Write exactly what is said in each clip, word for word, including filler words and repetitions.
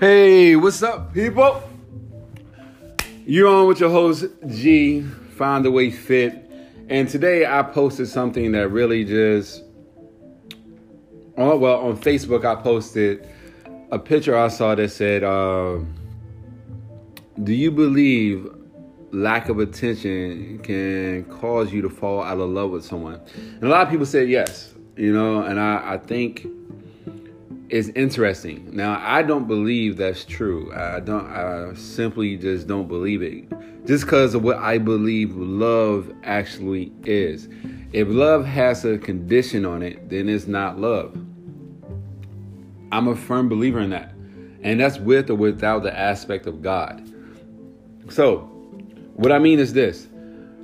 Hey, what's up, people? You're on with your host, G, Find the Way Fit. And today I posted something that really just... Oh, well, on Facebook, I posted a picture I saw that said, uh, do you believe lack of attention can cause you to fall out of love with someone? And a lot of people said yes, you know, and I, I think... It's interesting. Now, I don't believe that's true. I don't. I simply just don't believe it. Just because of what I believe love actually is. If love has a condition on it, then it's not love. I'm a firm believer in that. And that's with or without the aspect of God. So, what I mean is this.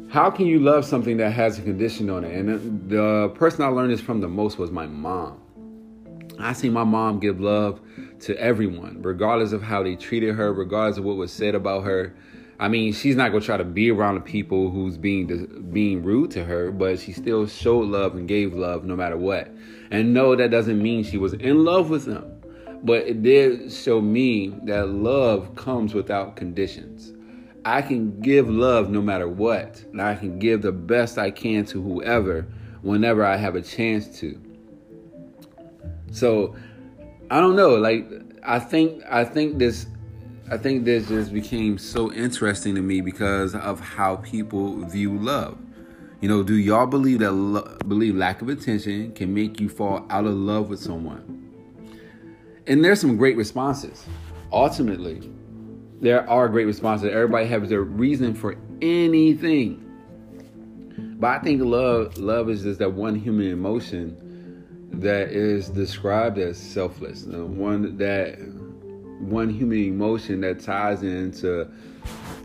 How can you love something that has a condition on it? And the person I learned this from the most was my mom. I see my mom give love to everyone, regardless of how they treated her, regardless of what was said about her. I mean, she's not going to try to be around the people who's being being rude to her, but she still showed love and gave love no matter what. And no, that doesn't mean she was in love with them, but it did show me that love comes without conditions. I can give love no matter what, and I can give the best I can to whoever whenever I have a chance to. So, I don't know, like, I think, I think this, I think this just became so interesting to me because of how people view love. You know, do y'all believe that, lo- believe lack of attention can make you fall out of love with someone? And there's some great responses. Ultimately, there are great responses. Everybody has their reason for anything. But I think love, love is just that one human emotion that is described as selfless. The one that one human emotion that ties into,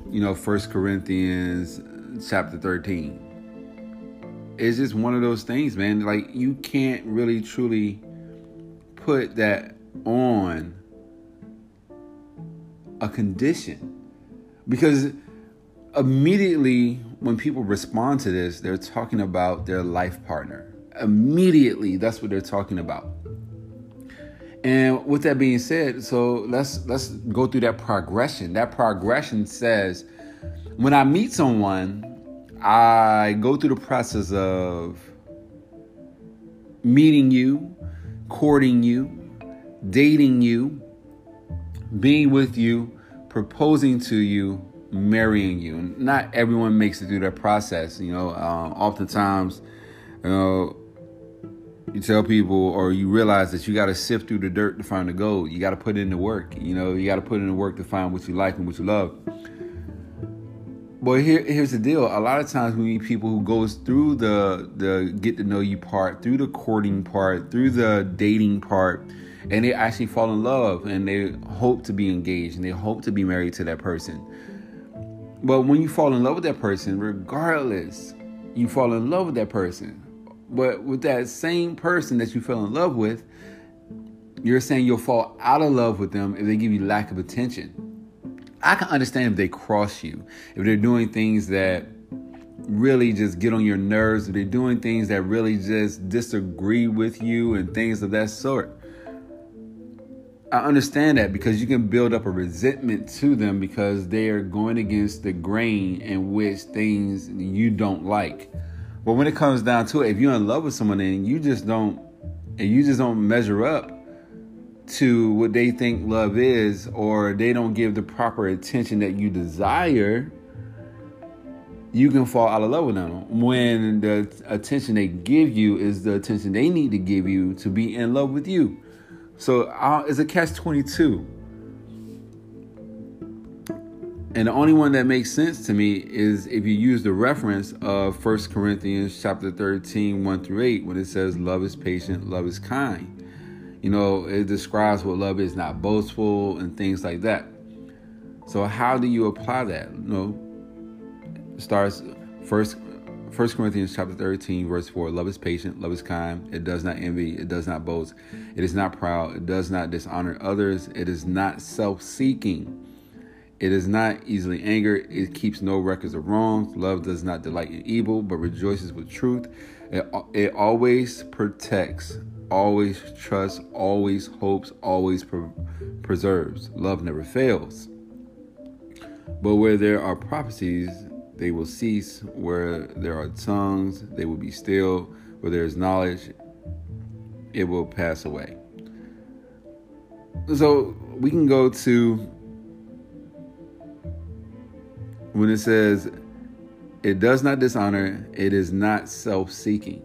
you know, First Corinthians chapter thirteen. It's just one of those things, man. Like, you can't really truly put that on a condition, because immediately when people respond to this, they're talking about their life partner. Immediately, that's what they're talking about. And with that being said, so let's let's go through that progression. That progression says, when I meet someone, I go through the process of meeting you, courting you, dating you, being with you, proposing to you, marrying you. And not everyone makes it through that process. You know, um, oftentimes, you know, you tell people, or you realize that you got to sift through the dirt to find the gold. You got to put in the work. You know, you got to put in the work to find what you like and what you love. But here, here's the deal. A lot of times we meet people who goes through the the get to know you part, through the courting part, through the dating part, and they actually fall in love and they hope to be engaged and they hope to be married to that person. But when you fall in love with that person, regardless, you fall in love with that person. But with that same person that you fell in love with, you're saying you'll fall out of love with them if they give you lack of attention. I can understand if they cross you, if they're doing things that really just get on your nerves, if they're doing things that really just disagree with you and things of that sort. I understand that, because you can build up a resentment to them because they are going against the grain in which things you don't like. But when it comes down to it, if you're in love with someone and you just don't, and you just don't measure up to what they think love is, or they don't give the proper attention that you desire, you can fall out of love with them when the attention they give you is the attention they need to give you to be in love with you. So uh, it's a catch twenty-two. And the only one that makes sense to me is if you use the reference of First Corinthians chapter thirteen, one through eight, when it says love is patient, love is kind. You know, it describes what love is, not boastful and things like that. So how do you apply that? You know, it starts first, First Corinthians chapter thirteen, verse four, love is patient, love is kind, it does not envy, it does not boast, it is not proud, it does not dishonor others, it is not self-seeking, it is not easily angered, it keeps no records of wrongs, love does not delight in evil, but rejoices with truth, it, it always protects, always trusts, always hopes, always pre- preserves. Love never fails. But where there are prophecies, they will cease. Where there are tongues, they will be still. Where there is knowledge, it will pass away. So we can go to when it says, it does not dishonor, it is not self-seeking.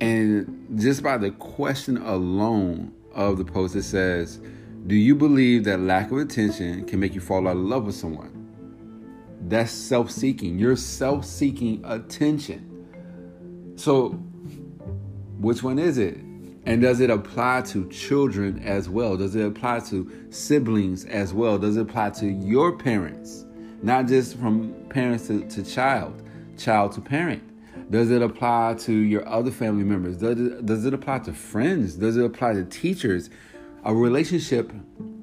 And just by the question alone of the post, it says, do you believe that lack of attention can make you fall out of love with someone? That's self-seeking. You're self-seeking attention. So which one is it? And does it apply to children as well? Does it apply to siblings as well? Does it apply to your parents? Not just from parents to, to child, child to parent. Does it apply to your other family members? Does it, does it apply to friends? Does it apply to teachers? A relationship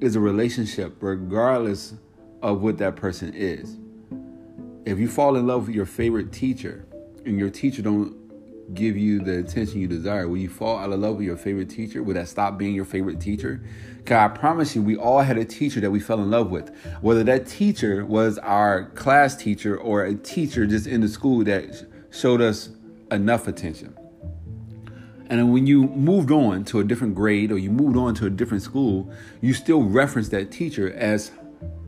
is a relationship regardless of what that person is. If you fall in love with your favorite teacher and your teacher don't give you the attention you desire, will you fall out of love with your favorite teacher? Will that stop being your favorite teacher? Because I promise you, we all had a teacher that we fell in love with. Whether that teacher was our class teacher or a teacher just in the school that showed us enough attention. And then when you moved on to a different grade or you moved on to a different school, you still reference that teacher as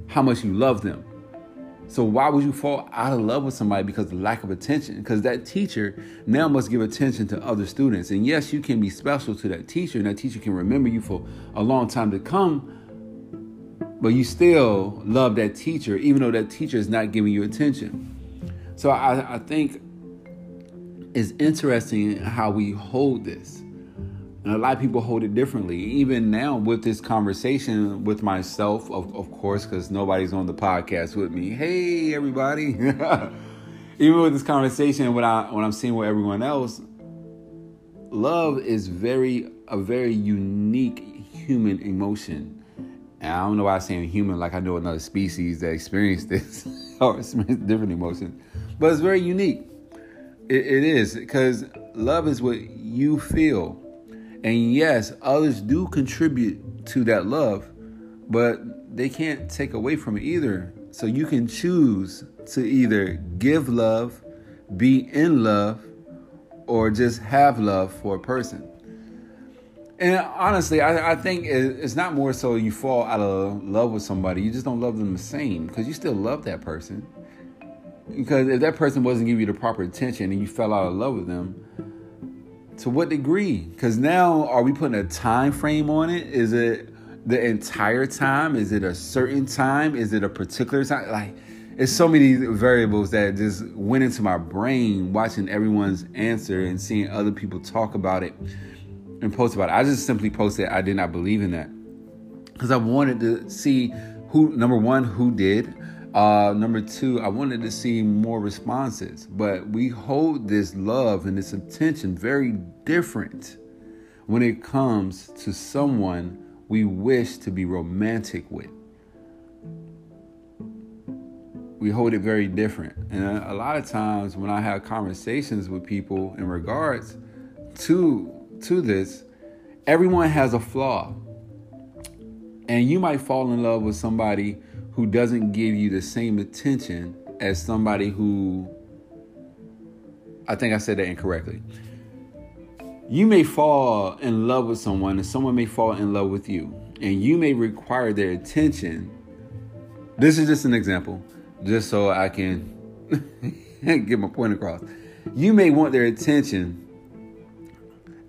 how much you love them. So why would you fall out of love with somebody because of lack of attention? Because that teacher now must give attention to other students. And yes, you can be special to that teacher, and that teacher can remember you for a long time to come, but you still love that teacher, even though that teacher is not giving you attention. So I, I think it's interesting how we hold this. And a lot of people hold it differently. Even now with this conversation with myself, of, of course, because nobody's on the podcast with me. Hey, everybody. Even with this conversation, when, I, when I'm seeing with everyone else, love is very a very unique human emotion. And I don't know why I'm saying human like I know another species that experienced this or experienced different emotions. But it's very unique. It, it is, because love is what you feel. And yes, others do contribute to that love, but they can't take away from it either. So you can choose to either give love, be in love, or just have love for a person. And honestly, I, I think it's not more so you fall out of love with somebody. You just don't love them the same, because you still love that person. Because if that person wasn't giving you the proper attention and you fell out of love with them, to what degree? Because now, are we putting a time frame on it? Is it the entire time? Is it a certain time? Is it a particular time? Like, it's so many variables that just went into my brain watching everyone's answer and seeing other people talk about it and post about it. I just simply posted, I did not believe in that. Because I wanted to see who, number one, who did. Uh, number two, I wanted to see more responses, but we hold this love and this attention very different when it comes to someone we wish to be romantic with. We hold it very different. And a lot of times when I have conversations with people in regards to, to this, everyone has a flaw. And you might fall in love with somebody who doesn't give you the same attention as somebody who, I think I said that incorrectly. You may fall in love with someone and someone may fall in love with you, and you may require their attention. This is just an example, just so I can get my point across. You may want their attention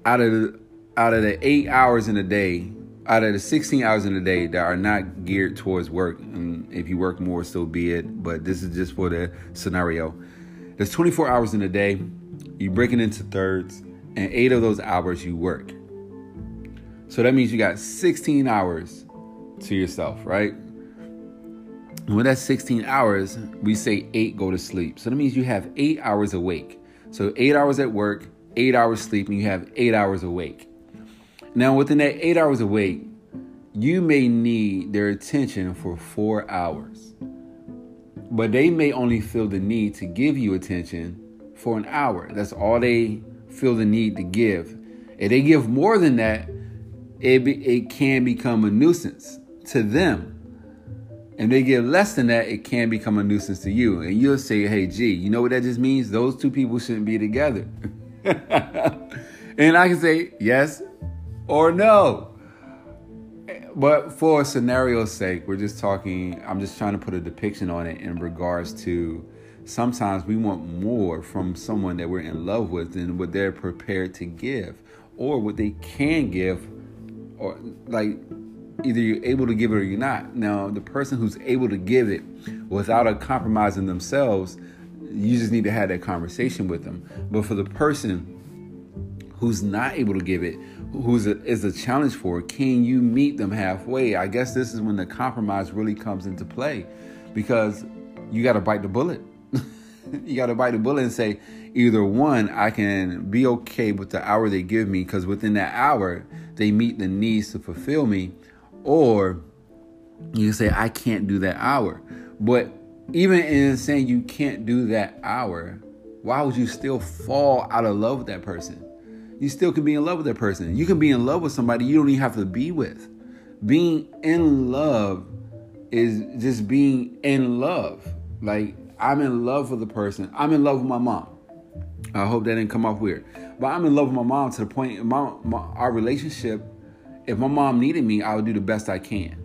out of the, out of the eight hours in a day, out of the sixteen hours in a day that are not geared towards work. And if you work more, so be it. But this is just for the scenario. There's twenty-four hours in a day. You break it into thirds. And eight of those hours you work. So that means you got sixteen hours to yourself, right? And with that sixteen hours, we say eight go to sleep. So that means you have eight hours awake. So eight hours at work, eight hours sleep, and you have eight hours awake. Now, within that eight hours awake, you may need their attention for four hours. But they may only feel the need to give you attention for an hour. That's all they feel the need to give. If they give more than that, it be, it can become a nuisance to them. And they give less than that, it can become a nuisance to you. And you'll say, hey, G, you know what that just means? Those two people shouldn't be together. And I can say yes or no. But for scenario's sake, we're just talking, I'm just trying to put a depiction on it in regards to sometimes we want more from someone that we're in love with than what they're prepared to give or what they can give, or like, either you're able to give it or you're not. Now, the person who's able to give it without a compromise in themselves, you just need to have that conversation with them. But for the person who's not able to give it, who's a, is a challenge for, can you meet them halfway? I guess this is when the compromise really comes into play, because you got to bite the bullet. You got to bite the bullet and say, either one, I can be okay with the hour they give me because within that hour, they meet the needs to fulfill me. Or you say, I can't do that hour. But even in saying you can't do that hour, why would you still fall out of love with that person? You still can be in love with that person. You can be in love with somebody you don't even have to be with. Being in love is just being in love. Like, I'm in love with the person. I'm in love with my mom. I hope that didn't come off weird. But I'm in love with my mom to the point my, my our relationship, if my mom needed me, I would do the best I can.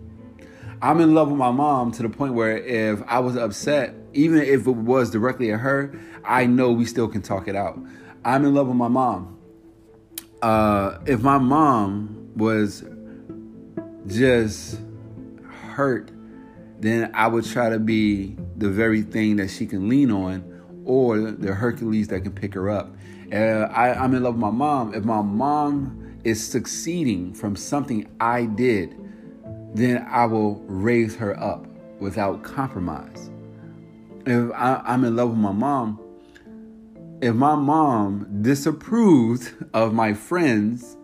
I'm in love with my mom to the point where if I was upset, even if it was directly at her, I know we still can talk it out. I'm in love with my mom. Uh, if my mom was just hurt, then I would try to be the very thing that she can lean on, or the Hercules that can pick her up. Uh, I, I'm in love with my mom. If my mom is succeeding from something I did, then I will raise her up without compromise. If I, I'm in love with my mom, if my mom disapproved of my friends,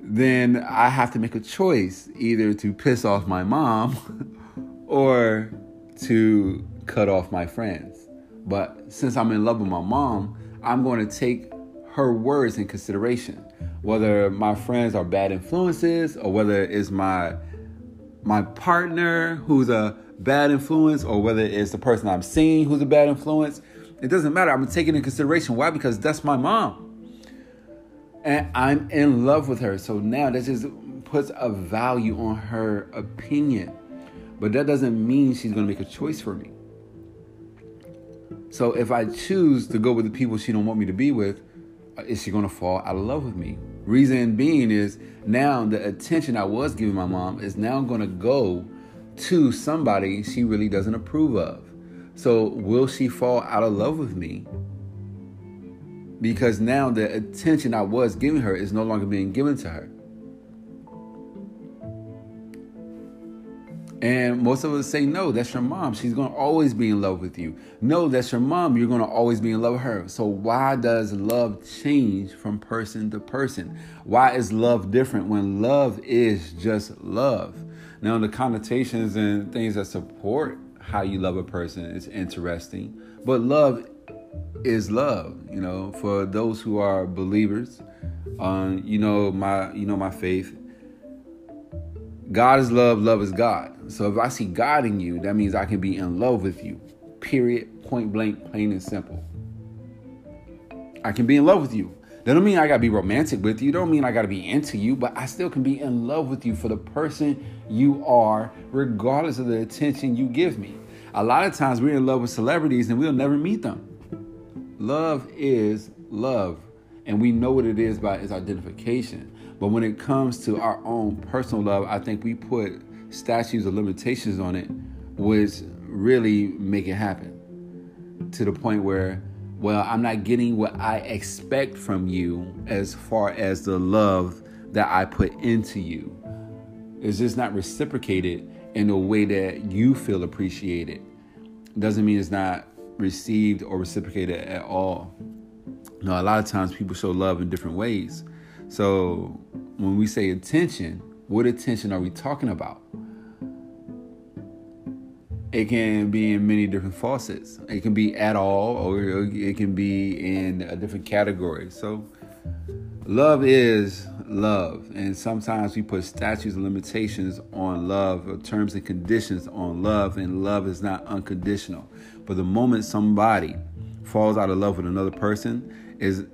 then I have to make a choice either to piss off my mom or to cut off my friends. But since I'm in love with my mom, I'm going to take her words in consideration. Whether my friends are bad influences, or whether it's my my partner who's a bad influence, or whether it's the person I'm seeing who's a bad influence, it doesn't matter. I'm taking it in consideration. Why? Because that's my mom. And I'm in love with her. So now that just puts a value on her opinion. But that doesn't mean she's going to make a choice for me. So if I choose to go with the people she don't want me to be with, is she going to fall out of love with me? Reason being is now the attention I was giving my mom is now going to go to somebody she really doesn't approve of. So will she fall out of love with me? Because now the attention I was giving her is no longer being given to her. And most of us say, no, that's your mom. She's going to always be in love with you. No, that's your mom. You're going to always be in love with her. So why does love change from person to person? Why is love different when love is just love? Now, the connotations and things that support how you love a person is interesting. But love is love, you know, for those who are believers. Um, you know, my, you know, my faith. God is love, love is God. So if I see God in you, that means I can be in love with you. Period, point blank, plain and simple. I can be in love with you. That don't mean I gotta be romantic with you. That don't mean I gotta be into you, but I still can be in love with you for the person you are, regardless of the attention you give me. A lot of times we're in love with celebrities and we'll never meet them. Love is love. And we know what it is by its identification. But when it comes to our own personal love, I think we put statues or limitations on it, which really make it happen to the point where, well, I'm not getting what I expect from you as far as the love that I put into you. It's just not reciprocated in a way that you feel appreciated. Doesn't mean it's not received or reciprocated at all. Now, a lot of times people show love in different ways. So when we say attention, what attention are we talking about? It can be in many different facets. It can be at all, or it can be in a different category. So Love is love, and sometimes we put statutes and limitations on love, or terms and conditions on love, and love is not unconditional. But the moment somebody falls out of love with another person, is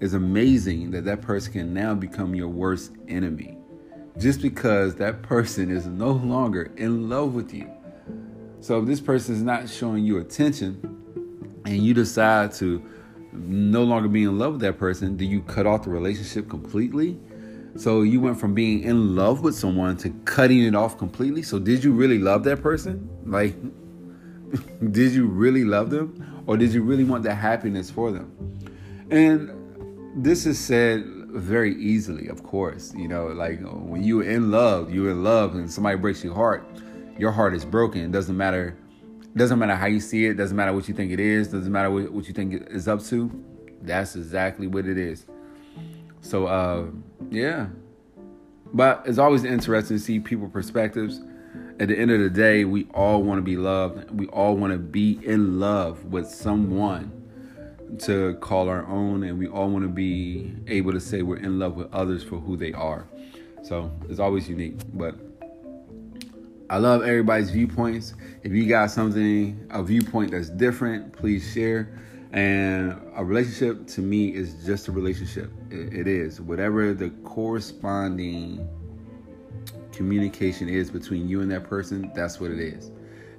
is amazing that that person can now become your worst enemy, just because that person is no longer in love with you. So if this person is not showing you attention, and you decide to no longer being in love with that person, do you cut off the relationship completely? So you went from being in love with someone to cutting it off completely. So did you really love that person? Like, did you really love them? Or did you really want the happiness for them? And this is said very easily, of course. You know, like when you're in love, you're in love, and somebody breaks your heart, your heart is broken. It doesn't matter. Doesn't matter how you see it. Doesn't matter what you think it is. Doesn't matter what, what you think it is up to. That's exactly what it is. So, uh, yeah. But it's always interesting to see people's perspectives. At the end of the day, we all want to be loved. We all want to be in love with someone to call our own. And we all want to be able to say we're in love with others for who they are. So it's always unique. But I love everybody's viewpoints. If you got something, a viewpoint that's different, please share. And a relationship to me is just a relationship. It, it is. Whatever the corresponding communication is between you and that person, that's what it is.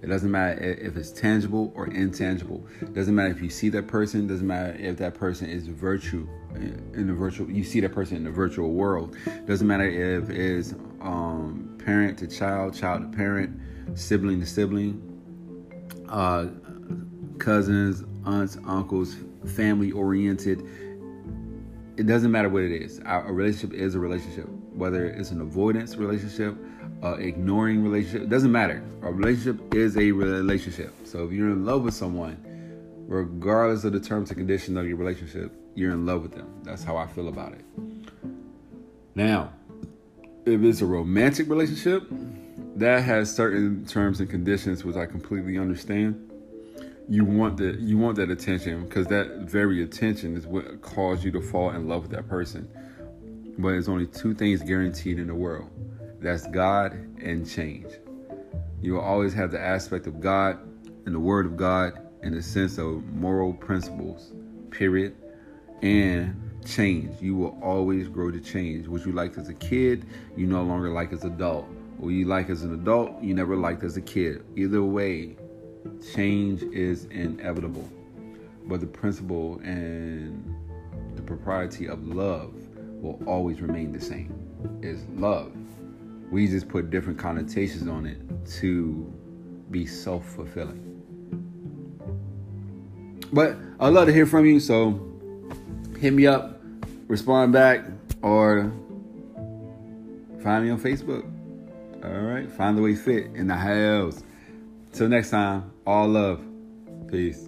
It doesn't matter if it's tangible or intangible. It doesn't matter if you see that person. It doesn't matter if that person is virtue in the virtual. You see that person in the virtual world. It doesn't matter if it's um, parent to child, child to parent, sibling to sibling, uh, cousins, aunts, uncles, family oriented. It doesn't matter what it is. Our, a relationship is a relationship, whether it's an avoidance relationship, uh, ignoring relationship, it doesn't matter. A relationship is a relationship. So if you're in love with someone, regardless of the terms and conditions of your relationship, you're in love with them. That's how I feel about it. Now, if it's a romantic relationship, that has certain terms and conditions, which I completely understand. You want that, you want that attention, because that very attention is what caused you to fall in love with that person. But there's only two things guaranteed in the world. That's God and change. You will always have the aspect of God and the Word of God and the sense of moral principles, period. And change. You will always grow to change. What you liked as a kid, you no longer like as an adult. What you like as an adult, you never liked as a kid. Either way, change is inevitable. But the principle and the propriety of love will always remain the same. It's love. We just put different connotations on it to be self-fulfilling. But I'd love to hear from you, so hit me up, respond back, or find me on Facebook. All right. Find the way fit in the house. Till next time, all love. Peace.